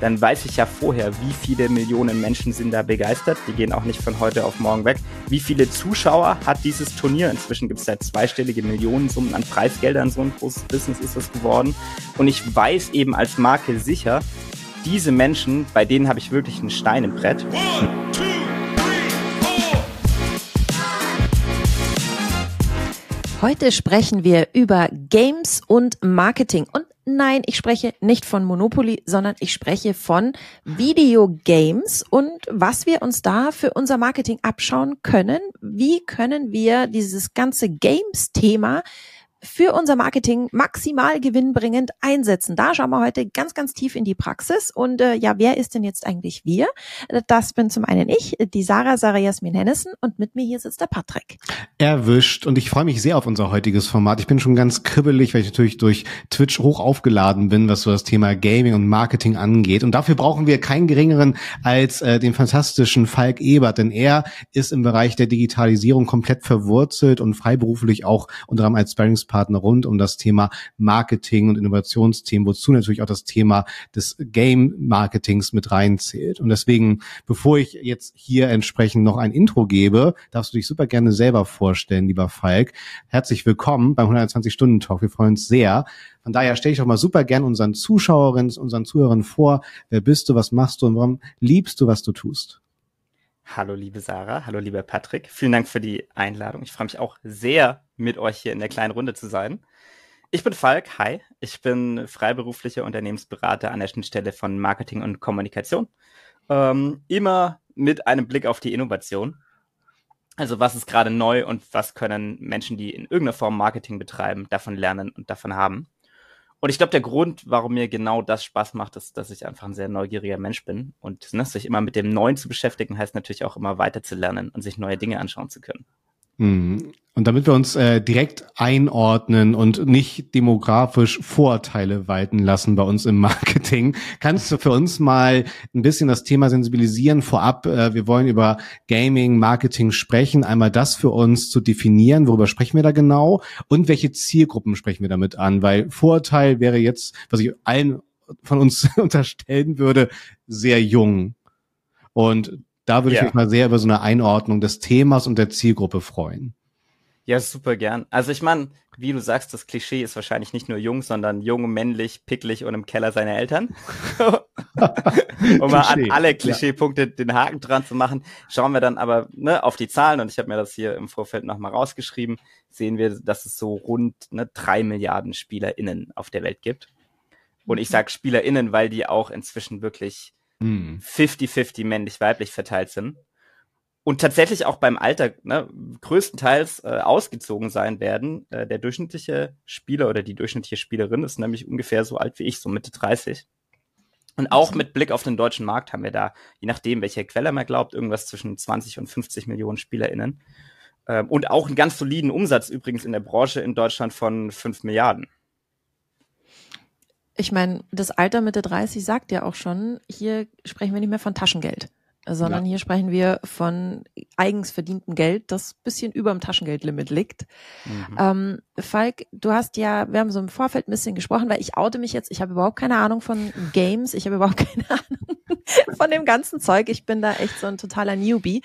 dann weiß ich ja vorher, wie viele Millionen Menschen sind da begeistert. Die gehen auch nicht von heute auf morgen weg. Wie viele Zuschauer hat dieses Turnier? Inzwischen gibt es da zweistellige Millionensummen an Preisgeldern. So ein großes Business ist das geworden. Und ich weiß eben als Marke sicher, diese Menschen, bei denen habe ich wirklich einen Stein im Brett. One, two, three, four. Heute sprechen wir über Games und Marketing. Und nein, ich spreche nicht von Monopoly, sondern ich spreche von Videogames und was wir uns da für unser Marketing abschauen können. Wie können wir dieses ganze Games-Thema für unser Marketing maximal gewinnbringend einsetzen. Da schauen wir heute ganz, ganz tief in die Praxis. Und ja, wer ist denn jetzt eigentlich wir? Das bin zum einen ich, die Sarah Jasmin-Hennessen, und mit mir hier sitzt der Patrick. Erwischt. Und ich freue mich sehr auf unser heutiges Format. Ich bin schon ganz kribbelig, weil ich natürlich durch Twitch hoch aufgeladen bin, was so das Thema Gaming und Marketing angeht. Und dafür brauchen wir keinen geringeren als den fantastischen Falk Ebert, denn er ist im Bereich der Digitalisierung komplett verwurzelt und freiberuflich auch unter anderem als Sparringspartner rund um das Thema Marketing und Innovationsthemen, wozu natürlich auch das Thema des Game-Marketings mit reinzählt. Und deswegen, bevor ich jetzt hier entsprechend noch ein Intro gebe, darfst du dich super gerne selber vorstellen, lieber Falk. Herzlich willkommen beim 121-Stunden-Talk. Wir freuen uns sehr. Von daher stelle ich doch mal super gerne unseren Zuschauerinnen, unseren Zuhörern vor. Wer bist du, was machst du und warum liebst du, was du tust? Hallo liebe Sarah, hallo lieber Patrick. Vielen Dank für die Einladung. Ich freue mich auch sehr, mit euch hier in der kleinen Runde zu sein. Ich bin Falk, hi. Ich bin freiberuflicher Unternehmensberater an der Schnittstelle von Marketing und Kommunikation. Immer mit einem Blick auf die Innovation. Also was ist gerade neu und was können Menschen, die in irgendeiner Form Marketing betreiben, davon lernen und davon haben. Und ich glaube, der Grund, warum mir genau das Spaß macht, ist, dass ich einfach ein sehr neugieriger Mensch bin. Und sich immer mit dem Neuen zu beschäftigen, heißt natürlich auch immer weiter zu lernen und sich neue Dinge anschauen zu können. Und damit wir uns direkt einordnen und nicht demografisch Vorurteile walten lassen bei uns im Marketing, kannst du für uns mal ein bisschen das Thema sensibilisieren vorab? Wir wollen über Gaming, Marketing sprechen. Einmal das für uns zu definieren, worüber sprechen wir da genau und welche Zielgruppen sprechen wir damit an? Weil Vorurteil wäre jetzt, was ich allen von uns unterstellen würde, sehr jung. Und da würde ich mich mal sehr über so eine Einordnung des Themas und der Zielgruppe freuen. Ja, super gern. Also ich meine, wie du sagst, das Klischee ist wahrscheinlich nicht nur jung, sondern jung, männlich, picklig und im Keller seiner Eltern. Um mal an alle Klischeepunkte den Haken dran zu machen, schauen wir dann aber auf die Zahlen. Und ich habe mir das hier im Vorfeld nochmal rausgeschrieben. Sehen wir, dass es so rund 3 Milliarden SpielerInnen auf der Welt gibt. Und ich sage SpielerInnen, weil die auch inzwischen wirklich 50-50 männlich-weiblich verteilt sind und tatsächlich auch beim Alter größtenteils ausgezogen sein werden. Der durchschnittliche Spieler oder die durchschnittliche Spielerin ist nämlich ungefähr so alt wie ich, so Mitte 30. Und auch mit Blick auf den deutschen Markt haben wir da, je nachdem, welche Quelle man glaubt, irgendwas zwischen 20 und 50 Millionen SpielerInnen. Und auch einen ganz soliden Umsatz übrigens in der Branche in Deutschland von 5 Milliarden. Ich meine, das Alter Mitte 30 sagt ja auch schon, hier sprechen wir nicht mehr von Taschengeld, sondern hier sprechen wir von eigens verdientem Geld, das ein bisschen über dem Taschengeldlimit liegt. Mhm. Falk, wir haben so im Vorfeld ein bisschen gesprochen, weil ich oute mich jetzt, ich habe überhaupt keine Ahnung von Games, ich habe überhaupt keine Ahnung von dem ganzen Zeug, ich bin da echt so ein totaler Newbie.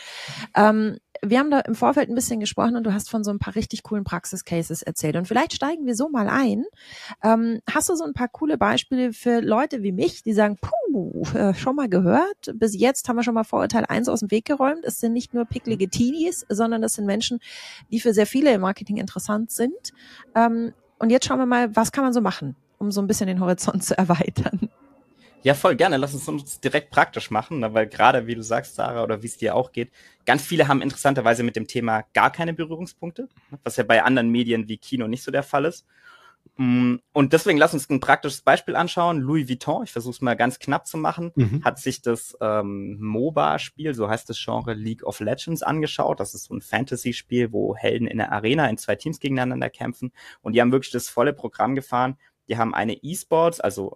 Wir haben da im Vorfeld ein bisschen gesprochen und du hast von so ein paar richtig coolen Praxiscases erzählt. Und vielleicht steigen wir so mal ein. Hast du so ein paar coole Beispiele für Leute wie mich, die sagen, schon mal gehört, bis jetzt haben wir schon mal Vorurteil 1 aus dem Weg geräumt. Es sind nicht nur picklige Teenies, sondern das sind Menschen, die für sehr viele im Marketing interessant sind. Und jetzt schauen wir mal, was kann man so machen, um so ein bisschen den Horizont zu erweitern. Ja, voll gerne. Lass uns direkt praktisch machen, weil gerade, wie du sagst, Sarah, oder wie es dir auch geht, ganz viele haben interessanterweise mit dem Thema gar keine Berührungspunkte, was ja bei anderen Medien wie Kino nicht so der Fall ist. Und deswegen lass uns ein praktisches Beispiel anschauen. Louis Vuitton, ich versuche es mal ganz knapp zu machen, hat sich das MOBA-Spiel, so heißt das Genre, League of Legends angeschaut. Das ist so ein Fantasy-Spiel, wo Helden in der Arena in 2 Teams gegeneinander kämpfen. Und die haben wirklich das volle Programm gefahren. Die haben eine E-Sports, also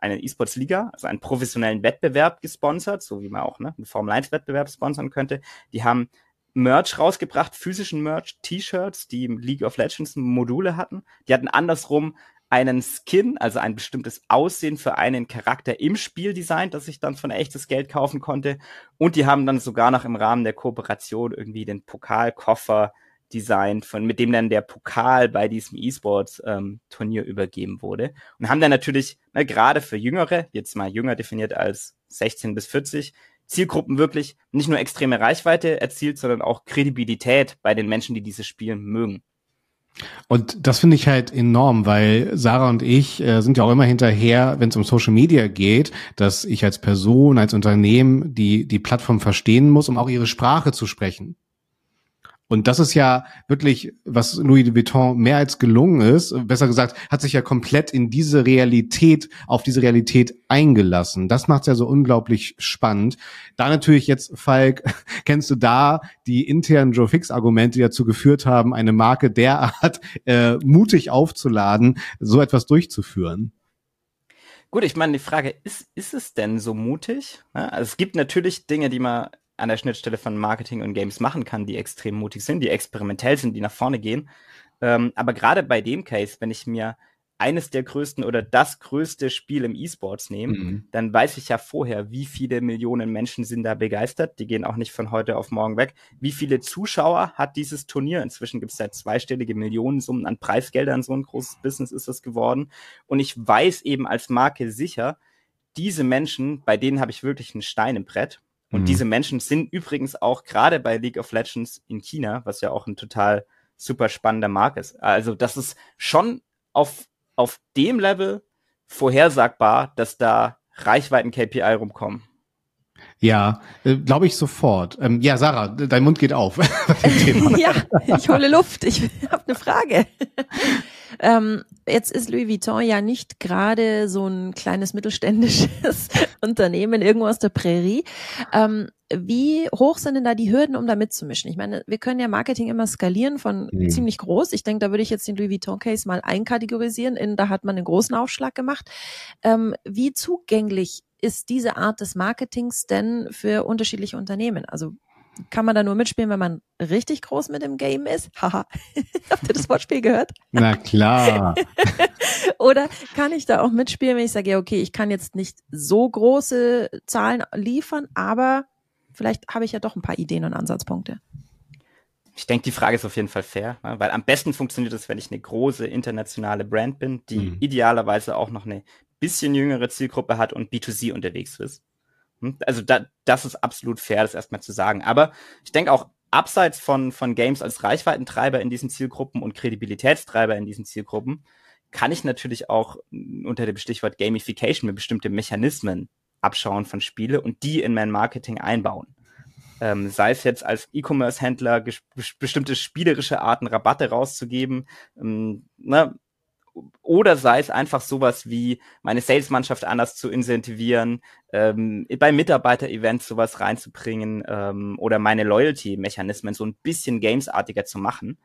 eine E-Sports-Liga, also einen professionellen Wettbewerb gesponsert, so wie man auch einen Formel-1-Wettbewerb sponsern könnte. Die haben Merch rausgebracht, physischen Merch, T-Shirts, die im League of Legends Module hatten. Die hatten andersrum einen Skin, also ein bestimmtes Aussehen für einen Charakter im Spiel designt, das ich dann von echtes Geld kaufen konnte. Und die haben dann sogar noch im Rahmen der Kooperation irgendwie den Pokalkoffer designt, mit dem dann der Pokal bei diesem E-Sports-Turnier übergeben wurde. Und haben dann natürlich, gerade für Jüngere, jetzt mal jünger definiert als 16 bis 40, Zielgruppen wirklich nicht nur extreme Reichweite erzielt, sondern auch Kredibilität bei den Menschen, die dieses Spiel mögen. Und das finde ich halt enorm, weil Sarah und ich sind ja auch immer hinterher, wenn es um Social Media geht, dass ich als Person, als Unternehmen die Plattform verstehen muss, um auch ihre Sprache zu sprechen. Und das ist ja wirklich, was Louis Vuitton mehr als gelungen ist, besser gesagt, hat sich ja komplett in diese Realität, auf diese Realität eingelassen. Das macht's ja so unglaublich spannend. Da natürlich jetzt, Falk, kennst du da die internen Joe-Fix-Argumente, die dazu geführt haben, eine Marke derart mutig aufzuladen, so etwas durchzuführen? Gut, ich meine, die Frage ist es denn so mutig? Ja, also es gibt natürlich Dinge, die man an der Schnittstelle von Marketing und Games machen kann, die extrem mutig sind, die experimentell sind, die nach vorne gehen. Aber gerade bei dem Case, wenn ich mir eines der größten oder das größte Spiel im E-Sports nehme, dann weiß ich ja vorher, wie viele Millionen Menschen sind da begeistert. Die gehen auch nicht von heute auf morgen weg. Wie viele Zuschauer hat dieses Turnier? Inzwischen gibt es ja zweistellige Millionensummen an Preisgeldern. So ein großes Business ist das geworden. Und ich weiß eben als Marke sicher, diese Menschen, bei denen habe ich wirklich einen Stein im Brett. Und diese Menschen sind übrigens auch gerade bei League of Legends in China, was ja auch ein total super spannender Markt ist. Also das ist schon auf dem Level vorhersagbar, dass da Reichweiten-KPI rumkommen. Ja, glaube ich sofort. Ja, Sarah, dein Mund geht auf. Ja, ich hole Luft. Ich habe eine Frage. Jetzt ist Louis Vuitton ja nicht gerade so ein kleines mittelständisches Unternehmen irgendwo aus der Prärie. Wie hoch sind denn da die Hürden, um da mitzumischen? Ich meine, wir können ja Marketing immer skalieren von ziemlich groß. Ich denke, da würde ich jetzt den Louis Vuitton-Case mal einkategorisieren. Da hat man einen großen Aufschlag gemacht. Wie zugänglich ist diese Art des Marketings denn für unterschiedliche Unternehmen? Also kann man da nur mitspielen, wenn man richtig groß mit dem Game ist? Haha, habt ihr das Wortspiel gehört? Na klar. Oder kann ich da auch mitspielen, wenn ich sage, ja okay, ich kann jetzt nicht so große Zahlen liefern, aber vielleicht habe ich ja doch ein paar Ideen und Ansatzpunkte. Ich denke, die Frage ist auf jeden Fall fair, weil am besten funktioniert es, wenn ich eine große internationale Brand bin, die idealerweise auch noch eine bisschen jüngere Zielgruppe hat und B2C unterwegs ist. Also das ist absolut fair, das erstmal zu sagen. Aber ich denke auch, abseits von Games als Reichweitentreiber in diesen Zielgruppen und Kredibilitätstreiber in diesen Zielgruppen, kann ich natürlich auch unter dem Stichwort Gamification mir bestimmte Mechanismen abschauen von Spiele und die in mein Marketing einbauen. Sei es jetzt als E-Commerce-Händler bestimmte spielerische Arten Rabatte rauszugeben, oder sei es einfach sowas wie, meine Salesmannschaft anders zu incentivieren, bei Mitarbeiter-Events sowas reinzubringen oder meine Loyalty-Mechanismen so ein bisschen gamesartiger zu machen.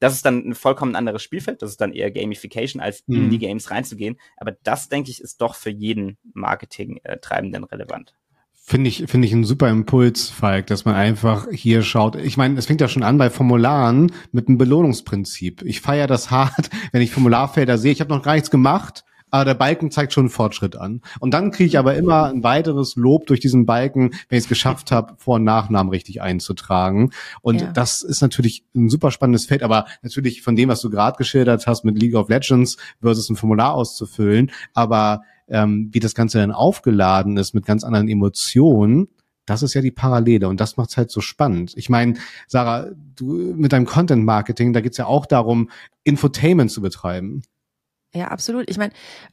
Das ist dann ein vollkommen anderes Spielfeld, das ist dann eher Gamification, als in die Games reinzugehen. Aber das, denke ich, ist doch für jeden Marketing-Treibenden relevant. Finde ich einen super Impuls, Falk, dass man einfach hier schaut. Ich meine, es fängt ja schon an bei Formularen mit einem Belohnungsprinzip. Ich feiere das hart, wenn ich Formularfelder sehe. Ich habe noch gar nichts gemacht, aber der Balken zeigt schon einen Fortschritt an. Und dann kriege ich aber immer ein weiteres Lob durch diesen Balken, wenn ich es geschafft habe, Vor- und Nachnamen richtig einzutragen. Und das ist natürlich ein super spannendes Feld. Aber natürlich von dem, was du gerade geschildert hast mit League of Legends versus ein Formular auszufüllen, aber wie das Ganze dann aufgeladen ist mit ganz anderen Emotionen, das ist ja die Parallele und das macht's halt so spannend. Ich meine, Sarah, du mit deinem Content-Marketing, da geht's ja auch darum, Infotainment zu betreiben. Ja, absolut. Ich meine,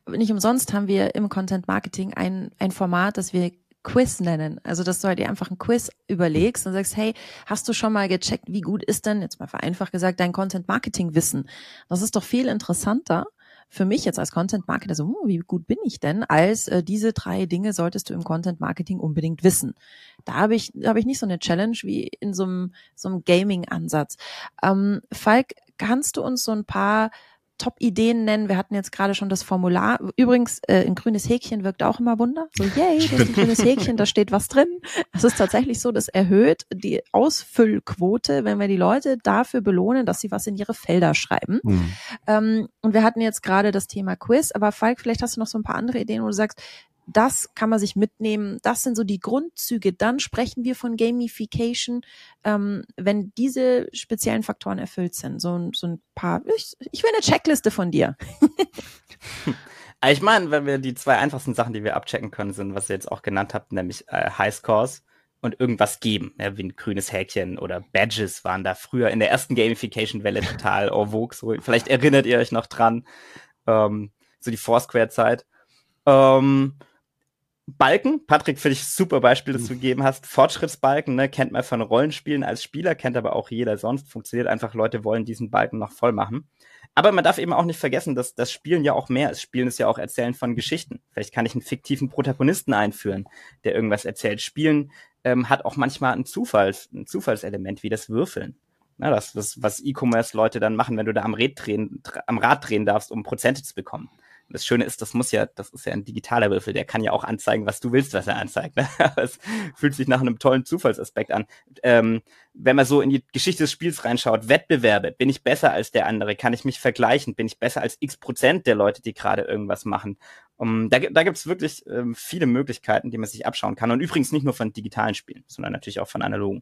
nicht umsonst haben wir im Content-Marketing ein Format, das wir Quiz nennen. Also, dass du halt dir einfach ein Quiz überlegst und sagst, hey, hast du schon mal gecheckt, wie gut ist denn, jetzt mal vereinfacht gesagt, dein Content-Marketing-Wissen? Das ist doch viel interessanter für mich jetzt als Content-Marketer, so wie gut bin ich denn, als diese drei Dinge solltest du im Content-Marketing unbedingt wissen. Da habe ich nicht so eine Challenge wie in so einem Gaming-Ansatz. Falk, kannst du uns so ein paar Top-Ideen nennen. Wir hatten jetzt gerade schon das Formular. Übrigens, ein grünes Häkchen wirkt auch immer Wunder. So, yay, das ist ein grünes Häkchen, da steht was drin. Es ist tatsächlich so, das erhöht die Ausfüllquote, wenn wir die Leute dafür belohnen, dass sie was in ihre Felder schreiben. Mhm. Und wir hatten jetzt gerade das Thema Quiz. Aber Falk, vielleicht hast du noch so ein paar andere Ideen, wo du sagst, das kann man sich mitnehmen. Das sind so die Grundzüge. Dann sprechen wir von Gamification, wenn diese speziellen Faktoren erfüllt sind. So ein paar, ich will eine Checkliste von dir. Ich meine, wenn wir die zwei einfachsten Sachen, die wir abchecken können, sind, was ihr jetzt auch genannt habt, nämlich Highscores und irgendwas geben. Ja, wie ein grünes Häkchen oder Badges waren da früher in der ersten Gamification-Welle total en vogue. So, vielleicht erinnert ihr euch noch dran. So die Foursquare-Zeit. Balken, Patrick, finde ich super Beispiel, das du gegeben hast. Fortschrittsbalken, ne, kennt man von Rollenspielen als Spieler, kennt aber auch jeder sonst. Funktioniert einfach, Leute wollen diesen Balken noch voll machen. Aber man darf eben auch nicht vergessen, dass das Spielen ja auch mehr ist. Spielen ist ja auch Erzählen von Geschichten. Vielleicht kann ich einen fiktiven Protagonisten einführen, der irgendwas erzählt. Spielen hat auch manchmal ein Zufallselement, wie das Würfeln. Na, das was E-Commerce-Leute dann machen, wenn du da am Rad drehen darfst, um Prozente zu bekommen. Das Schöne ist, das ist ja ein digitaler Würfel, der kann ja auch anzeigen, was du willst, was er anzeigt. Ne? Es fühlt sich nach einem tollen Zufallsaspekt an. Wenn man so in die Geschichte des Spiels reinschaut, Wettbewerbe, bin ich besser als der andere, kann ich mich vergleichen, bin ich besser als x% der Leute, die gerade irgendwas machen. Da gibt es wirklich viele Möglichkeiten, die man sich abschauen kann. Und übrigens nicht nur von digitalen Spielen, sondern natürlich auch von analogen.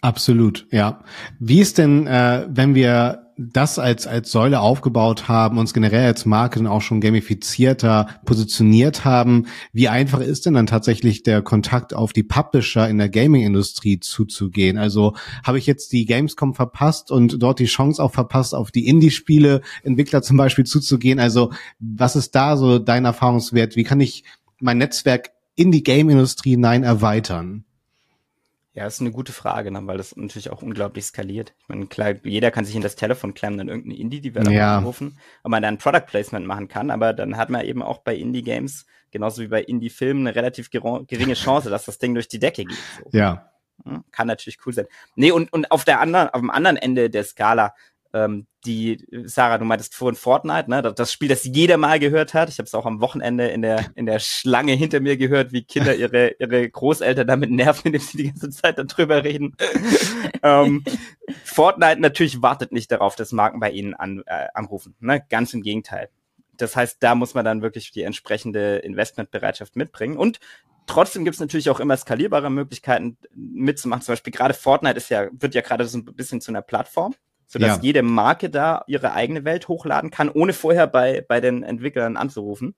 Absolut, ja. Wie ist denn, wenn wir das als Säule aufgebaut haben, uns generell als Marke dann auch schon gamifizierter positioniert haben, wie einfach ist denn dann tatsächlich der Kontakt auf die Publisher in der Gaming-Industrie zuzugehen? Also habe ich jetzt die Gamescom verpasst und dort die Chance auch verpasst, auf die Indie-Spiele-Entwickler zum Beispiel zuzugehen? Also was ist da so dein Erfahrungswert? Wie kann ich mein Netzwerk in die Game-Industrie hinein erweitern? Ja, das ist eine gute Frage, weil das natürlich auch unglaublich skaliert. Ich meine, klar, jeder kann sich in das Telefon klemmen und irgendeinen Indie-Developer anrufen, ob man dann Product Placement machen kann, aber dann hat man eben auch bei Indie-Games, genauso wie bei Indie-Filmen, eine relativ geringe Chance, dass das Ding durch die Decke geht. So. Ja. Kann natürlich cool sein. Nee, und auf dem anderen Ende der Skala, die, Sarah, du meintest vorhin Fortnite, ne? Das Spiel, das jeder mal gehört hat. Ich habe es auch am Wochenende in der Schlange hinter mir gehört, wie Kinder ihre Großeltern damit nerven, indem sie die ganze Zeit darüber reden. Fortnite natürlich wartet nicht darauf, dass Marken bei ihnen anrufen. Ne? Ganz im Gegenteil. Das heißt, da muss man dann wirklich die entsprechende Investmentbereitschaft mitbringen. Und trotzdem gibt es natürlich auch immer skalierbare Möglichkeiten mitzumachen. Zum Beispiel gerade Fortnite wird ja gerade so ein bisschen zu einer Plattform, sodass jede Marke da ihre eigene Welt hochladen kann, ohne vorher bei den Entwicklern anzurufen.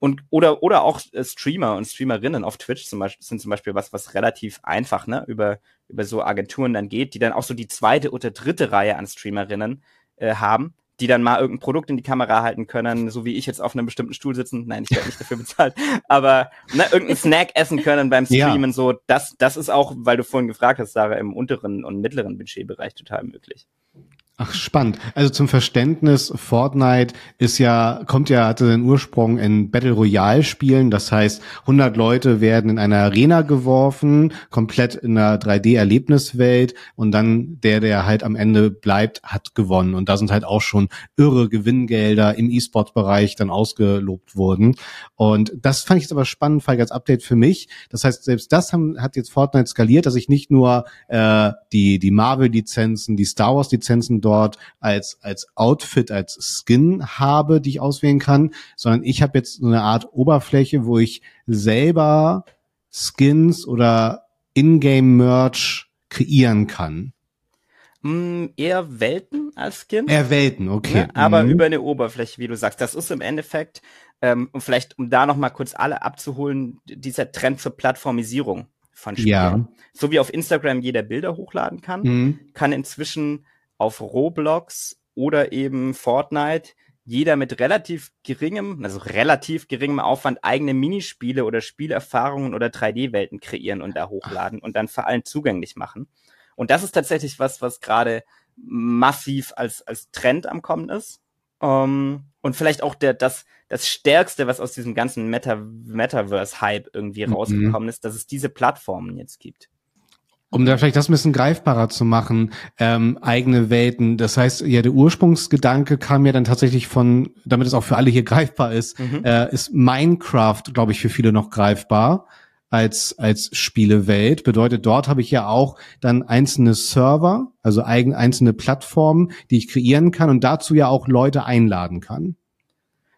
Und oder auch Streamer und Streamerinnen auf Twitch zum Beispiel sind zum Beispiel was relativ einfach, ne, über so Agenturen dann geht, die dann auch so die zweite oder dritte Reihe an Streamerinnen haben, die dann mal irgendein Produkt in die Kamera halten können, so wie ich jetzt auf einem bestimmten Stuhl sitzen. Nein, ich werde nicht dafür bezahlt, aber ne, irgendeinen Snack essen können beim Streamen. So, das ist auch, weil du vorhin gefragt hast, Sarah, im unteren und mittleren Budgetbereich total möglich. Ach, spannend. Also zum Verständnis, Fortnite hatte den Ursprung in Battle Royale Spielen. Das heißt, 100 Leute werden in einer Arena geworfen, komplett in einer 3D-Erlebniswelt. Und dann der halt am Ende bleibt, hat gewonnen. Und da sind halt auch schon irre Gewinngelder im E-Sport-Bereich dann ausgelobt worden. Und das fand ich jetzt aber spannend, Falk, als Update für mich. Das heißt, selbst das hat jetzt Fortnite skaliert, dass ich nicht nur die Marvel-Lizenzen, die Star Wars-Lizenzen dort als Outfit, als Skin habe, die ich auswählen kann, sondern ich habe jetzt so eine Art Oberfläche, wo ich selber Skins oder Ingame-Merch kreieren kann. Eher Welten als Skins. Eher Welten, okay. Ja, aber über eine Oberfläche, wie du sagst. Das ist im Endeffekt, und vielleicht um da nochmal kurz alle abzuholen, dieser Trend zur Plattformisierung von Spielen. Ja. So wie auf Instagram jeder Bilder hochladen kann, kann inzwischen auf Roblox oder eben Fortnite jeder mit relativ geringem Aufwand eigene Minispiele oder Spielerfahrungen oder 3D-Welten kreieren und da hochladen und dann vor allem zugänglich machen. Und das ist tatsächlich was gerade massiv als Trend am Kommen ist. Und vielleicht auch das Stärkste, was aus diesem ganzen Metaverse-Hype irgendwie rausgekommen ist, dass es diese Plattformen jetzt gibt. Um da vielleicht das ein bisschen greifbarer zu machen, eigene Welten. Das heißt, ja, der Ursprungsgedanke kam ja dann tatsächlich von, damit es auch für alle hier greifbar ist, ist Minecraft, glaube ich, für viele noch greifbar als Spielewelt. Bedeutet, dort habe ich ja auch dann einzelne Server, also einzelne Plattformen, die ich kreieren kann und dazu ja auch Leute einladen kann.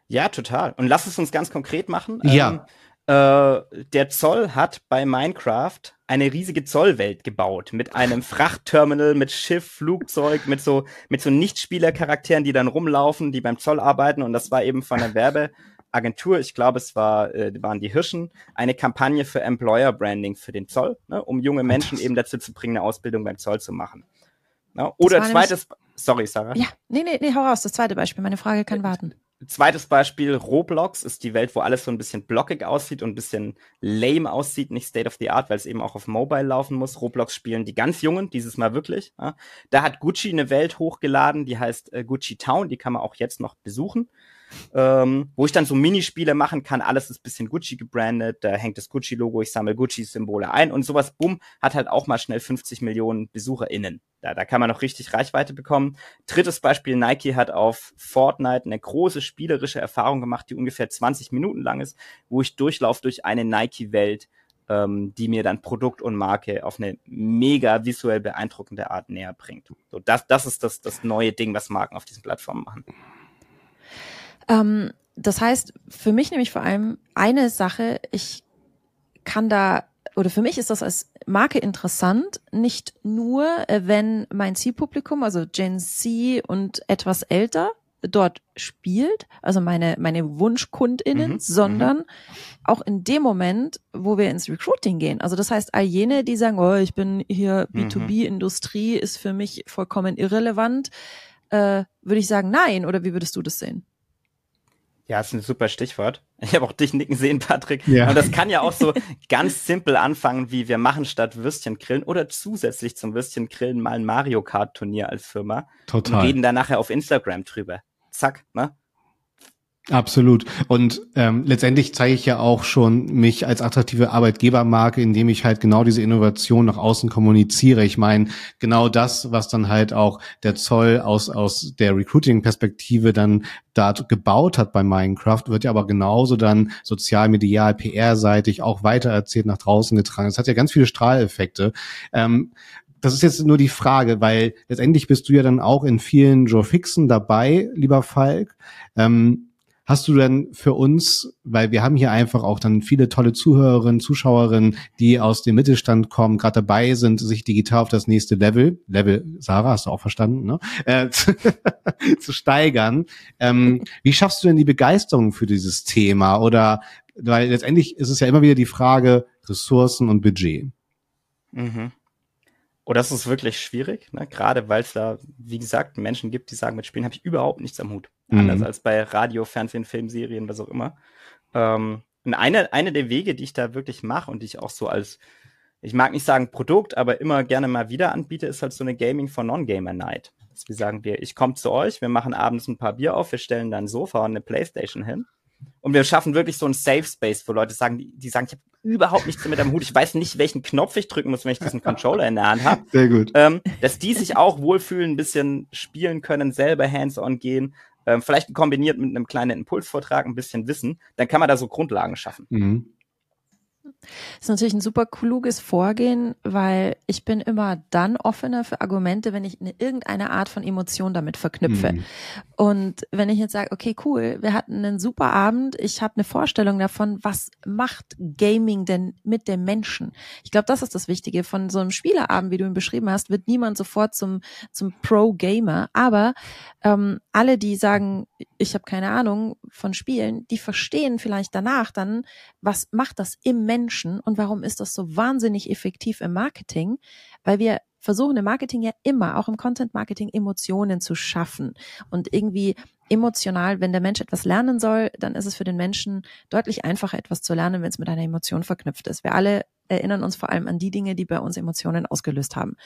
Ja, total. Und lass es uns ganz konkret machen. Ja. Der Zoll hat bei Minecraft eine riesige Zollwelt gebaut mit einem Frachtterminal, mit Schiff, Flugzeug, mit so Nichtspielercharakteren, die dann rumlaufen, die beim Zoll arbeiten. Und das war eben von der Werbeagentur, ich glaube, es waren die Hirschen, eine Kampagne für Employer Branding für den Zoll, ne, um junge Menschen eben dazu zu bringen, eine Ausbildung beim Zoll zu machen. Ja, oder zweites, sorry Sarah. Ja, nee, hau raus, das zweite Beispiel, meine Frage kann warten. Zweites Beispiel, Roblox ist die Welt, wo alles so ein bisschen blockig aussieht und ein bisschen lame aussieht, nicht State of the Art, weil es eben auch auf Mobile laufen muss. Roblox spielen die ganz Jungen, dieses Mal wirklich. Ja. Da hat Gucci eine Welt hochgeladen, die heißt Gucci Town, die kann man auch jetzt noch besuchen. Wo ich dann so Minispiele machen kann, alles ist ein bisschen Gucci gebrandet, da hängt das Gucci-Logo, ich sammle Gucci-Symbole ein und sowas, bumm, hat halt auch mal schnell 50 Millionen BesucherInnen. Da kann man noch richtig Reichweite bekommen. Drittes Beispiel, Nike hat auf Fortnite eine große spielerische Erfahrung gemacht, die ungefähr 20 Minuten lang ist, wo ich durchlaufe durch eine Nike-Welt, die mir dann Produkt und Marke auf eine mega visuell beeindruckende Art näher bringt. So, das ist das neue Ding, was Marken auf diesen Plattformen machen. Das heißt, für mich nämlich vor allem eine Sache, ich kann da, oder für mich ist das als Marke interessant, nicht nur, wenn mein Zielpublikum, also Gen Z und etwas älter, dort spielt, also meine WunschkundInnen, sondern auch in dem Moment, wo wir ins Recruiting gehen. Also das heißt, all jene, die sagen, oh, ich bin hier B2B-Industrie, ist für mich vollkommen irrelevant, würde ich sagen, nein. Oder wie würdest du das sehen? Ja, das ist ein super Stichwort. Ich habe auch dich nicken sehen, Patrick. Ja. Und das kann ja auch so ganz simpel anfangen, wie wir machen statt Würstchen grillen oder zusätzlich zum Würstchen grillen mal ein Mario Kart Turnier als Firma. Total. Und reden da nachher auf Instagram drüber. Zack, ne? Absolut. Und letztendlich zeige ich ja auch schon mich als attraktive Arbeitgebermarke, indem ich halt genau diese Innovation nach außen kommuniziere. Ich meine, genau das, was dann halt auch der Zoll aus der Recruiting-Perspektive dann da gebaut hat bei Minecraft, wird ja aber genauso dann sozial, medial, PR-seitig auch weitererzählt, nach draußen getragen. Es hat ja ganz viele Strahleffekte. Das ist jetzt nur die Frage, weil letztendlich bist du ja dann auch in vielen Joe-Fixen dabei, lieber Falk. Hast du denn für uns, weil wir haben hier einfach auch dann viele tolle Zuhörerinnen, Zuschauerinnen, die aus dem Mittelstand kommen, gerade dabei sind, sich digital auf das nächste Level, Sarah, hast du auch verstanden, ne? Zu steigern. Wie schaffst du denn die Begeisterung für dieses Thema? Oder, weil letztendlich ist es ja immer wieder die Frage Ressourcen und Budget. Mhm. Und das ist wirklich schwierig, ne? Gerade weil es da, wie gesagt, Menschen gibt, die sagen, mit Spielen habe ich überhaupt nichts am Hut. Anders als bei Radio, Fernsehen, Film, Serien, was auch immer. Und eine der Wege, die ich da wirklich mache und die ich auch so als, ich mag nicht sagen Produkt, aber immer gerne mal wieder anbiete, ist halt so eine Gaming for Non-Gamer Night. Dass wir sagen, ich komme zu euch, wir machen abends ein paar Bier auf, wir stellen da ein Sofa und eine Playstation hin. Und wir schaffen wirklich so einen Safe Space, wo Leute sagen, die sagen, ich habe überhaupt nichts damit am Hut. Ich weiß nicht, welchen Knopf ich drücken muss, wenn ich diesen Controller in der Hand habe. Sehr gut. Dass die sich auch wohlfühlen, ein bisschen spielen können, selber hands-on gehen. Vielleicht kombiniert mit einem kleinen Impulsvortrag, ein bisschen Wissen. Dann kann man da so Grundlagen schaffen. Mhm. Das ist natürlich ein super kluges Vorgehen, weil ich bin immer dann offener für Argumente, wenn ich irgendeine Art von Emotion damit verknüpfe. Mhm. Und wenn ich jetzt sage, okay, cool, wir hatten einen super Abend, ich habe eine Vorstellung davon, was macht Gaming denn mit dem Menschen? Ich glaube, das ist das Wichtige. Von so einem Spielerabend, wie du ihn beschrieben hast, wird niemand sofort zum Pro-Gamer. Aber alle, die sagen, ich habe keine Ahnung von Spielen, die verstehen vielleicht danach dann, was macht das im Menschen und warum ist das so wahnsinnig effektiv im Marketing? Weil wir versuchen im Marketing ja immer, auch im Content-Marketing, Emotionen zu schaffen. Und irgendwie emotional, wenn der Mensch etwas lernen soll, dann ist es für den Menschen deutlich einfacher, etwas zu lernen, wenn es mit einer Emotion verknüpft ist. Wir alle erinnern uns vor allem an die Dinge, die bei uns Emotionen ausgelöst haben.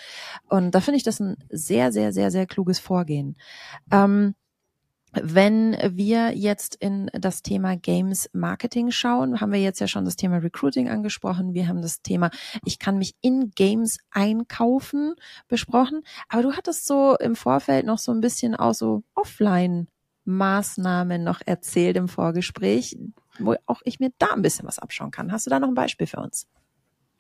Und da finde ich das ein sehr, sehr, sehr, sehr kluges Vorgehen. Wenn wir jetzt in das Thema Games Marketing schauen, haben wir jetzt ja schon das Thema Recruiting angesprochen. Wir haben das Thema, ich kann mich in Games einkaufen, besprochen. Aber du hattest so im Vorfeld noch so ein bisschen auch so Offline-Maßnahmen noch erzählt im Vorgespräch, wo auch ich mir da ein bisschen was abschauen kann. Hast du da noch ein Beispiel für uns?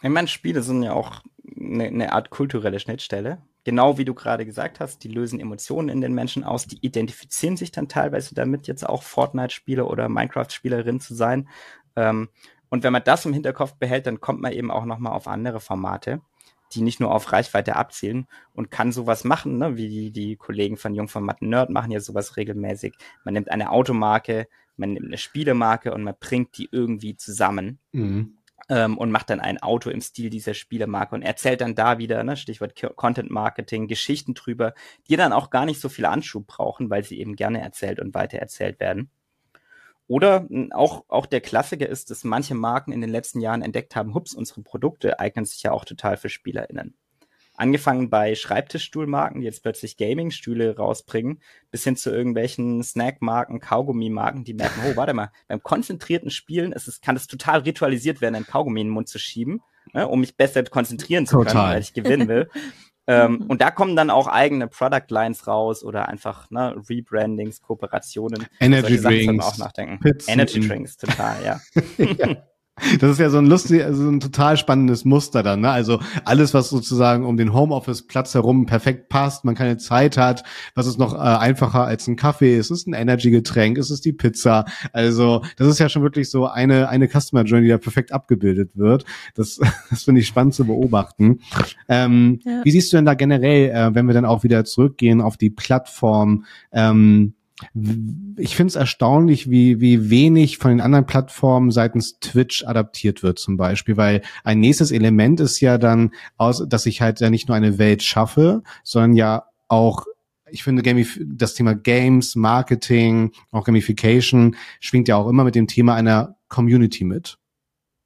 Ich meine, Spiele sind ja auch eine Art kulturelle Schnittstelle. Genau wie du gerade gesagt hast, die lösen Emotionen in den Menschen aus, die identifizieren sich dann teilweise damit, jetzt auch Fortnite-Spieler oder Minecraft-Spielerin zu sein. Und wenn man das im Hinterkopf behält, dann kommt man eben auch nochmal auf andere Formate, die nicht nur auf Reichweite abzielen, und kann sowas machen, ne? Wie die Kollegen von Jung von Matt Nerd machen ja sowas regelmäßig. Man nimmt eine Automarke, man nimmt eine Spielemarke und man bringt die irgendwie zusammen. Mhm. Und macht dann ein Auto im Stil dieser Spielemarke und erzählt dann da wieder, ne, Stichwort Content-Marketing, Geschichten drüber, die dann auch gar nicht so viel Anschub brauchen, weil sie eben gerne erzählt und weitererzählt werden. Oder auch der Klassiker ist, dass manche Marken in den letzten Jahren entdeckt haben, hups, unsere Produkte eignen sich ja auch total für SpielerInnen. Angefangen bei Schreibtischstuhlmarken, die jetzt plötzlich Gaming-Stühle rausbringen, bis hin zu irgendwelchen Snackmarken, Kaugummi-Marken, die merken, oh, warte mal, beim konzentrierten Spielen kann es total ritualisiert werden, ein Kaugummi in den Mund zu schieben, ne, um mich besser konzentrieren zu können, weil ich gewinnen will. Und da kommen dann auch eigene Product-Lines raus oder einfach, ne, Rebrandings, Kooperationen. Energy-Drinks, Energy-Drinks, total, ja. Ja. Das ist ja so ein total spannendes Muster dann, ne? Also alles, was sozusagen um den Homeoffice-Platz herum perfekt passt, man keine Zeit hat, was ist noch einfacher als ein Kaffee, es ist ein Energy-Getränk, es ist die Pizza. Also das ist ja schon wirklich so eine Customer-Journey, die da perfekt abgebildet wird. Das finde ich spannend zu beobachten. Wie siehst du denn da generell, wenn wir dann auch wieder zurückgehen auf die Plattform, ich finde es erstaunlich, wie wenig von den anderen Plattformen seitens Twitch adaptiert wird zum Beispiel, weil ein nächstes Element ist ja dann, dass ich halt ja nicht nur eine Welt schaffe, sondern ja auch, ich finde, das Thema Games, Marketing, auch Gamification schwingt ja auch immer mit dem Thema einer Community mit.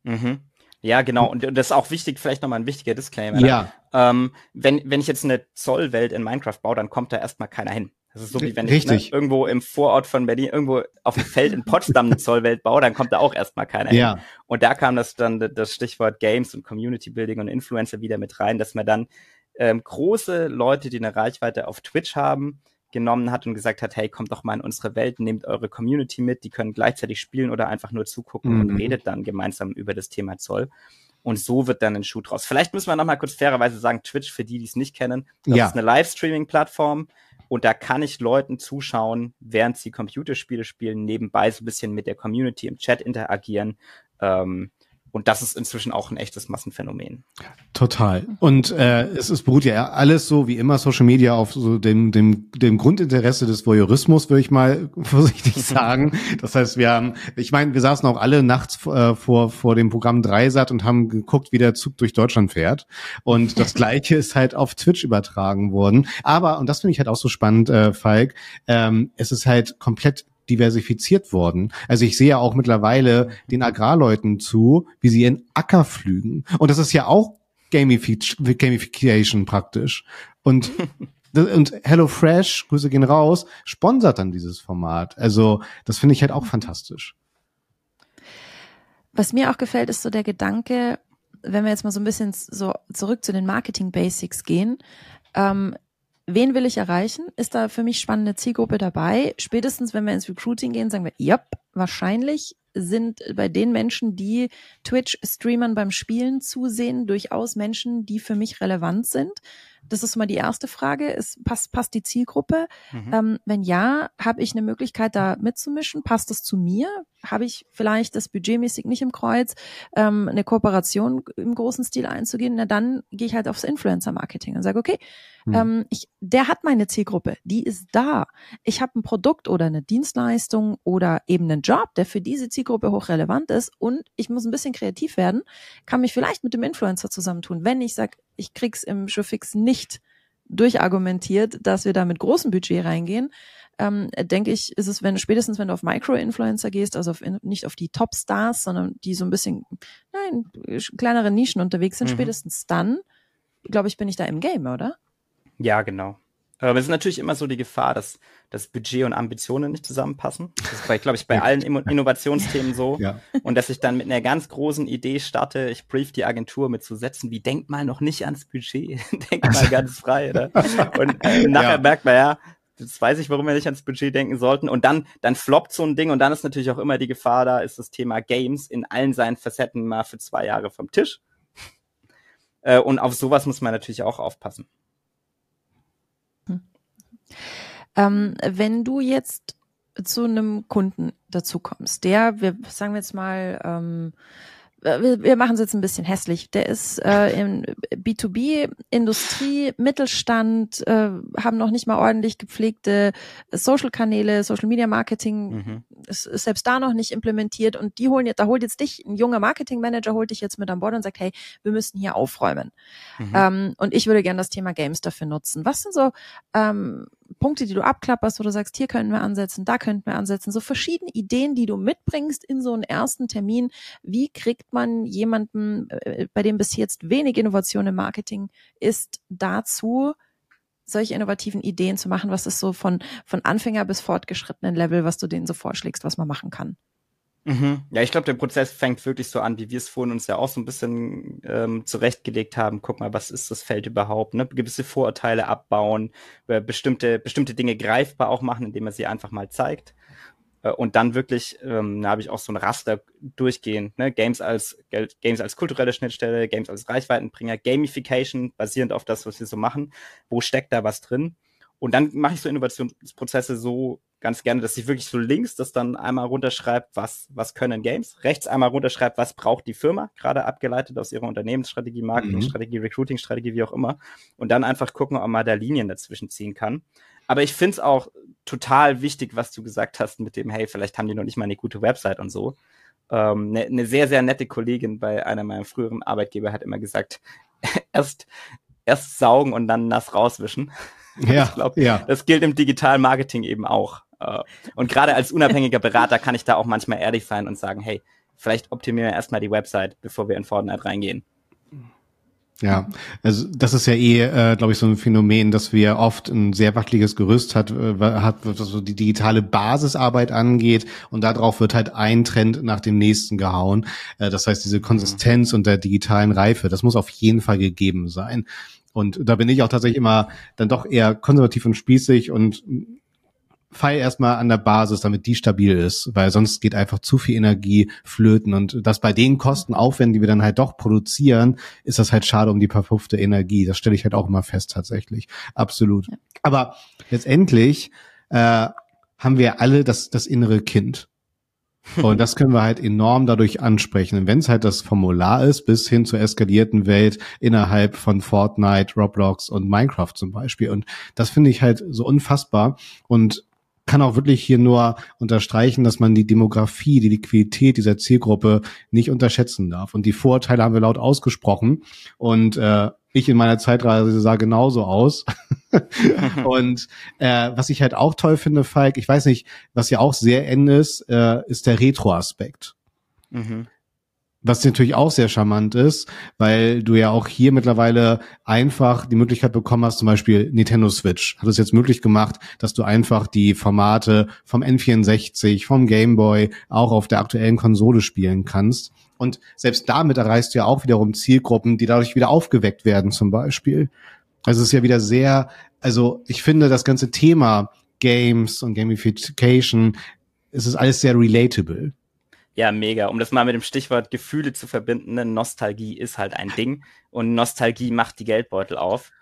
Mhm. Ja, genau. Und das ist auch wichtig, vielleicht nochmal ein wichtiger Disclaimer. Ja. Wenn ich jetzt eine Zollwelt in Minecraft baue, dann kommt da erstmal keiner hin. Das ist so, wie wenn ich irgendwo im Vorort von Berlin, irgendwo auf dem Feld in Potsdam eine Zollwelt baue, dann kommt da auch erstmal keiner hin. Und da kam das Stichwort Games und Community Building und Influencer wieder mit rein, dass man dann große Leute, die eine Reichweite auf Twitch haben, genommen hat und gesagt hat, hey, kommt doch mal in unsere Welt, nehmt eure Community mit, die können gleichzeitig spielen oder einfach nur zugucken und redet dann gemeinsam über das Thema Zoll. Und so wird dann ein Schuh draus. Vielleicht müssen wir nochmal kurz fairerweise sagen, Twitch, für die es nicht kennen, das ist eine Livestreaming-Plattform. Und da kann ich Leuten zuschauen, während sie Computerspiele spielen, nebenbei so ein bisschen mit der Community im Chat interagieren. Und das ist inzwischen auch ein echtes Massenphänomen. Total. Und es beruht ja alles so wie immer Social Media auf so dem Grundinteresse des Voyeurismus, würde ich mal vorsichtig sagen. Das heißt, wir saßen auch alle nachts vor dem Programm Dreisat und haben geguckt, wie der Zug durch Deutschland fährt. Und das Gleiche ist halt auf Twitch übertragen worden. Aber, und das finde ich halt auch so spannend, Falk, es ist halt komplett diversifiziert worden. Also ich sehe ja auch mittlerweile den Agrarleuten zu, wie sie ihren Acker pflügen. Und das ist ja auch Gamification praktisch. Und Hello Fresh, Grüße gehen raus, sponsert dann dieses Format. Also das finde ich halt auch fantastisch. Was mir auch gefällt, ist so der Gedanke, wenn wir jetzt mal so ein bisschen so zurück zu den Marketing-Basics gehen, wen will ich erreichen? Ist da für mich spannende Zielgruppe dabei? Spätestens, wenn wir ins Recruiting gehen, sagen wir, ja, wahrscheinlich sind bei den Menschen, die Twitch-Streamern beim Spielen zusehen, durchaus Menschen, die für mich relevant sind. Das ist mal die erste Frage. Passt die Zielgruppe? Mhm. Wenn ja, habe ich eine Möglichkeit, da mitzumischen? Passt das zu mir? Habe ich vielleicht das budgetmäßig nicht im Kreuz, eine Kooperation im großen Stil einzugehen? Na, dann gehe ich halt aufs Influencer-Marketing und sage, okay, der hat meine Zielgruppe, die ist da. Ich habe ein Produkt oder eine Dienstleistung oder eben einen Job, der für diese Zielgruppe hochrelevant ist, und ich muss ein bisschen kreativ werden, kann mich vielleicht mit dem Influencer zusammentun. Wenn ich sage, ich krieg's im Showfix nicht durchargumentiert, dass wir da mit großem Budget reingehen, denke ich, ist es, wenn du auf Micro-Influencer gehst, also nicht auf die Top-Stars, sondern die so ein bisschen, kleinere Nischen unterwegs sind, spätestens dann, glaube ich, bin ich da im Game, oder? Ja, genau. Aber es ist natürlich immer so die Gefahr, dass Budget und Ambitionen nicht zusammenpassen. Das ist, glaube ich, bei allen Innovationsthemen so. Ja. Und dass ich dann mit einer ganz großen Idee starte, ich brief die Agentur mit so Sätzen wie, denk mal noch nicht ans Budget, denk mal ganz frei. Oder? Und nachher merkt man, ja, jetzt weiß ich, warum wir nicht ans Budget denken sollten. Und dann floppt so ein Ding. Und dann ist natürlich auch immer die Gefahr, da ist das Thema Games in allen seinen Facetten mal für 2 Jahre vom Tisch. Und auf sowas muss man natürlich auch aufpassen. Wenn du jetzt zu einem Kunden dazu kommst, wir machen es jetzt ein bisschen hässlich, der ist in B2B, Industrie, Mittelstand, haben noch nicht mal ordentlich gepflegte Social-Kanäle, Social-Media-Marketing, ist selbst da noch nicht implementiert, und ein junger Marketing-Manager holt dich jetzt mit an Bord und sagt, hey, wir müssen hier aufräumen. Und ich würde gerne das Thema Games dafür nutzen. Was sind so Punkte, die du abklapperst, wo du sagst, hier können wir ansetzen, da könnten wir ansetzen, so verschiedene Ideen, die du mitbringst in so einen ersten Termin? Wie kriegt man jemanden, bei dem bis jetzt wenig Innovation im Marketing ist, dazu, solche innovativen Ideen zu machen? Was ist so von Anfänger bis fortgeschrittenen Level, was du denen so vorschlägst, was man machen kann? Ja, ich glaube, der Prozess fängt wirklich so an, wie wir es vorhin uns ja auch so ein bisschen zurechtgelegt haben. Guck mal, was ist das Feld überhaupt? Ne? Gewisse Vorurteile abbauen, bestimmte Dinge greifbar auch machen, indem man sie einfach mal zeigt. Und dann wirklich, da habe ich auch so ein Raster durchgehen. Ne? Games als kulturelle Schnittstelle, Games als Reichweitenbringer, Gamification, basierend auf das, was wir so machen. Wo steckt da was drin? Und dann mache ich so Innovationsprozesse so ganz gerne, dass ich wirklich so links das dann einmal runterschreibe, was können Games, rechts einmal runterschreibe, was braucht die Firma, gerade abgeleitet aus ihrer Unternehmensstrategie, Marketingstrategie, Recruitingstrategie, wie auch immer. Und dann einfach gucken, ob man da Linien dazwischen ziehen kann. Aber ich finde es auch total wichtig, was du gesagt hast mit dem, hey, vielleicht haben die noch nicht mal eine gute Website und so. Eine sehr, sehr nette Kollegin bei einer meiner früheren Arbeitgeber hat immer gesagt, erst saugen und dann nass rauswischen. Ja, ich glaube, das gilt im digitalen Marketing eben auch. Und gerade als unabhängiger Berater kann ich da auch manchmal ehrlich sein und sagen, hey, vielleicht optimieren wir erstmal die Website, bevor wir in Fortnite reingehen. Ja, also das ist ja glaube ich, so ein Phänomen, dass wir oft ein sehr wackeliges Gerüst hat, was so die digitale Basisarbeit angeht, und darauf wird halt ein Trend nach dem nächsten gehauen. Das heißt, diese Konsistenz und der digitalen Reife, das muss auf jeden Fall gegeben sein. Und da bin ich auch tatsächlich immer dann doch eher konservativ und spießig und feil erstmal an der Basis, damit die stabil ist, weil sonst geht einfach zu viel Energie flöten, und das bei den Kostenaufwänden, die wir dann halt doch produzieren, ist das halt schade um die verpuffte Energie. Das stelle ich halt auch immer fest tatsächlich. Absolut. Ja. Aber letztendlich haben wir alle das innere Kind. Und das können wir halt enorm dadurch ansprechen. Und wenn es halt das Formular ist, bis hin zur eskalierten Welt innerhalb von Fortnite, Roblox und Minecraft zum Beispiel. Und das finde ich halt so unfassbar und kann auch wirklich hier nur unterstreichen, dass man die Demografie, die Liquidität dieser Zielgruppe nicht unterschätzen darf. Und die Vorurteile haben wir laut ausgesprochen. Und ich in meiner Zeitreise sah genauso aus. Und was ich halt auch toll finde, Falk, ich weiß nicht, was ja auch sehr end ist, ist der Retro-Aspekt. Was natürlich auch sehr charmant ist, weil du ja auch hier mittlerweile einfach die Möglichkeit bekommen hast, zum Beispiel Nintendo Switch hat es jetzt möglich gemacht, dass du einfach die Formate vom N64, vom Game Boy auch auf der aktuellen Konsole spielen kannst. Und selbst damit erreichst du ja auch wiederum Zielgruppen, die dadurch wieder aufgeweckt werden zum Beispiel. Also es ist ja wieder sehr, also ich finde das ganze Thema Games und Gamification, es ist alles sehr relatable. Ja, mega. Um das mal mit dem Stichwort Gefühle zu verbinden, ne? Nostalgie ist halt ein Ding, und Nostalgie macht die Geldbeutel auf.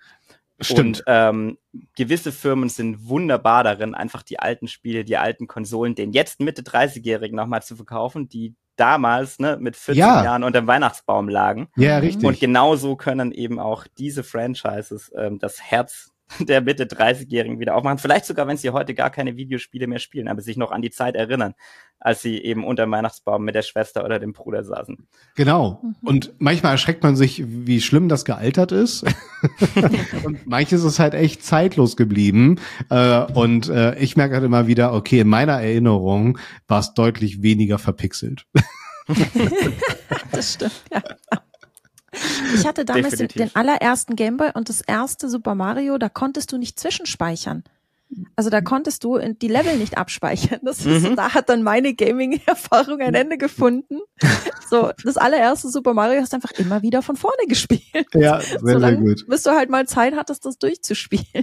Stimmt. Und gewisse Firmen sind wunderbar darin, einfach die alten Spiele, die alten Konsolen, den jetzt Mitte 30-Jährigen nochmal zu verkaufen, die damals mit 14 Jahren unter dem Weihnachtsbaum lagen. Ja, richtig. Und genauso können eben auch diese Franchises das Herz der Mitte 30-Jährigen wieder aufmachen. Vielleicht sogar, wenn sie heute gar keine Videospiele mehr spielen, aber sich noch an die Zeit erinnern, als sie eben unter dem Weihnachtsbaum mit der Schwester oder dem Bruder saßen. Genau. Und manchmal erschreckt man sich, wie schlimm das gealtert ist. Und manches ist halt echt zeitlos geblieben. Und ich merke halt immer wieder, okay, in meiner Erinnerung war es deutlich weniger verpixelt. Das stimmt, ja. Ich hatte damals den allerersten Game Boy und das erste Super Mario, da konntest du nicht zwischenspeichern. Also da konntest du die Level nicht abspeichern. Da hat dann meine Gaming-Erfahrung ein Ende gefunden. So, das allererste Super Mario hast du einfach immer wieder von vorne gespielt. Ja, sehr gut. Bis du halt mal Zeit hattest, das durchzuspielen.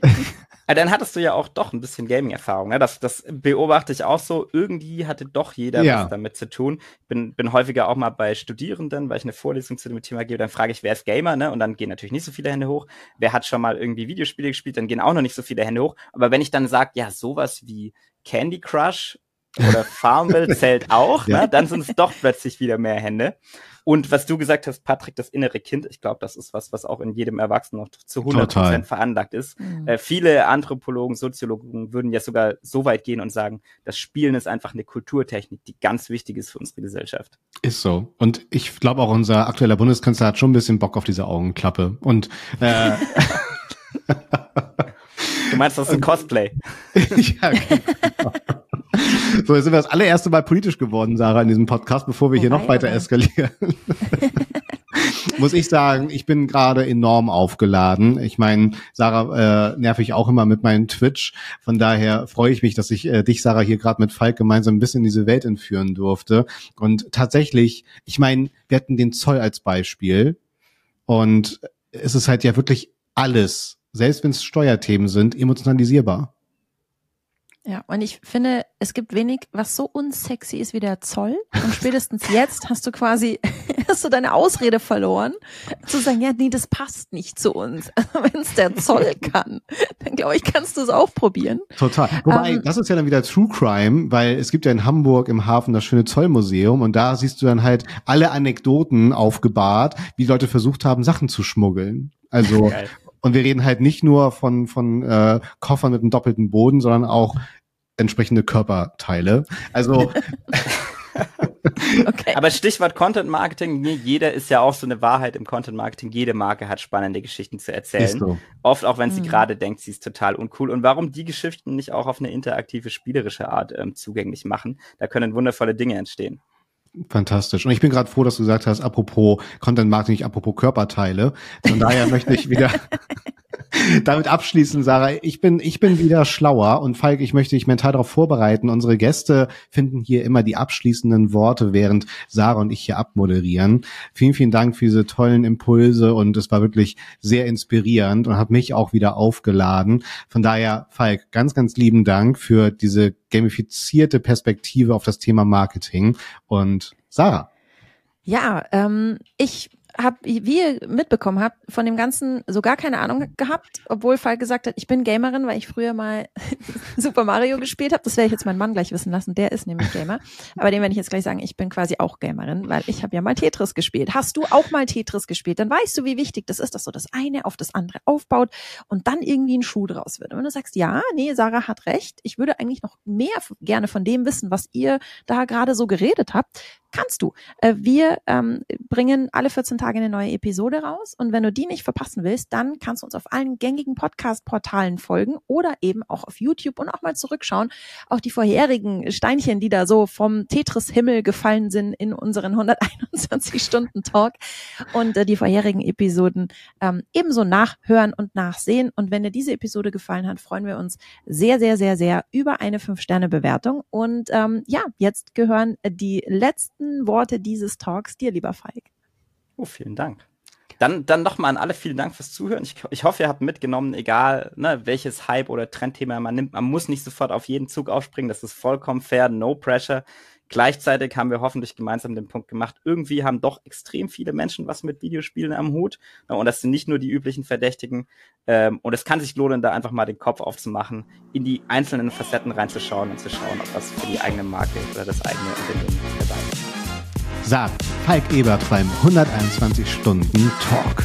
Aber dann hattest du ja auch doch ein bisschen Gaming-Erfahrung, ne? Das beobachte ich auch so. Irgendwie hatte doch jeder was damit zu tun. Bin häufiger auch mal bei Studierenden, weil ich eine Vorlesung zu dem Thema gebe, dann frage ich, wer ist Gamer, ne? Und dann gehen natürlich nicht so viele Hände hoch. Wer hat schon mal irgendwie Videospiele gespielt, dann gehen auch noch nicht so viele Hände hoch. Aber wenn ich dann sage, ja, sowas wie Candy Crush oder Farmville zählt auch, ne? Dann sind es doch plötzlich wieder mehr Hände. Und was du gesagt hast, Patrick, das innere Kind, ich glaube, das ist was auch in jedem Erwachsenen noch zu 100% veranlagt ist. Mhm. Viele Anthropologen, Soziologen würden ja sogar so weit gehen und sagen, das Spielen ist einfach eine Kulturtechnik, die ganz wichtig ist für unsere Gesellschaft. Ist so. Und ich glaube auch, unser aktueller Bundeskanzler hat schon ein bisschen Bock auf diese Augenklappe. Und du meinst, das ist ein Cosplay? Ja, genau. So, jetzt sind wir das allererste Mal politisch geworden, Sarah, in diesem Podcast, bevor wir hier noch weiter eskalieren. Muss ich sagen, ich bin gerade enorm aufgeladen. Ich meine, Sarah nerv ich auch immer mit meinem Twitch. Von daher freue ich mich, dass ich dich, Sarah, hier gerade mit Falk gemeinsam ein bisschen in diese Welt entführen durfte. Und tatsächlich, ich meine, wir hatten den Zoll als Beispiel. Und es ist halt ja wirklich alles, selbst wenn es Steuerthemen sind, emotionalisierbar. Ja, und ich finde, es gibt wenig, was so unsexy ist wie der Zoll. Und spätestens jetzt hast du quasi, hast du deine Ausrede verloren, zu sagen, ja, nee, das passt nicht zu uns. Wenn es der Zoll kann, dann glaube ich, kannst du es auch probieren. Total. Wobei, das ist ja dann wieder True Crime, weil es gibt ja in Hamburg im Hafen das schöne Zollmuseum und da siehst du dann halt alle Anekdoten aufgebahrt, wie Leute versucht haben, Sachen zu schmuggeln. Also, geil. Und wir reden halt nicht nur von Koffern mit einem doppelten Boden, sondern auch entsprechende Körperteile. Also okay. Aber Stichwort Content Marketing, jeder ist ja auch so eine Wahrheit im Content Marketing. Jede Marke hat spannende Geschichten zu erzählen. So. Oft auch, wenn sie gerade denkt, sie ist total uncool. Und warum die Geschichten nicht auch auf eine interaktive, spielerische Art zugänglich machen? Da können wundervolle Dinge entstehen. Fantastisch. Und ich bin gerade froh, dass du gesagt hast, apropos Content Marketing, nicht apropos Körperteile. Von daher möchte ich wieder damit abschließen, Sarah. Ich bin wieder schlauer und Falk, ich möchte dich mental darauf vorbereiten. Unsere Gäste finden hier immer die abschließenden Worte, während Sarah und ich hier abmoderieren. Vielen, vielen Dank für diese tollen Impulse und es war wirklich sehr inspirierend und hat mich auch wieder aufgeladen. Von daher, Falk, ganz, ganz lieben Dank für diese gamifizierte Perspektive auf das Thema Marketing. Und Sarah? Ja, ich habe, wie ihr mitbekommen habt, von dem Ganzen so gar keine Ahnung gehabt, obwohl Falk gesagt hat, ich bin Gamerin, weil ich früher mal Super Mario gespielt habe. Das werde ich jetzt meinen Mann gleich wissen lassen, der ist nämlich Gamer. Aber dem werde ich jetzt gleich sagen, ich bin quasi auch Gamerin, weil ich habe ja mal Tetris gespielt. Hast du auch mal Tetris gespielt? Dann weißt du, wie wichtig das ist, dass so das eine auf das andere aufbaut und dann irgendwie ein Schuh draus wird. Und wenn du sagst, ja, nee, Sarah hat recht, ich würde eigentlich noch mehr gerne von dem wissen, was ihr da gerade so geredet habt, kannst du. Wir bringen alle 14 Tage eine neue Episode raus und wenn du die nicht verpassen willst, dann kannst du uns auf allen gängigen Podcast-Portalen folgen oder eben auch auf YouTube und auch mal zurückschauen auf die vorherigen Steinchen, die da so vom Tetris-Himmel gefallen sind in unseren 121-Stunden-Talk und die vorherigen Episoden ebenso nachhören und nachsehen. Und wenn dir diese Episode gefallen hat, freuen wir uns sehr, sehr, sehr, sehr über eine 5-Sterne-Bewertung und ja, jetzt gehören die letzten Worte dieses Talks dir, lieber Falk. Oh, vielen Dank. Dann nochmal an alle vielen Dank fürs Zuhören. Ich hoffe, ihr habt mitgenommen, egal welches Hype- oder Trendthema man nimmt, man muss nicht sofort auf jeden Zug aufspringen, das ist vollkommen fair, no pressure. Gleichzeitig haben wir hoffentlich gemeinsam den Punkt gemacht, irgendwie haben doch extrem viele Menschen was mit Videospielen am Hut und das sind nicht nur die üblichen Verdächtigen und es kann sich lohnen, da einfach mal den Kopf aufzumachen, in die einzelnen Facetten reinzuschauen und zu schauen, ob das für die eigene Marke oder das eigene Unternehmen dabei ist. Sagt Falk Ebert beim 121-Stunden-Talk.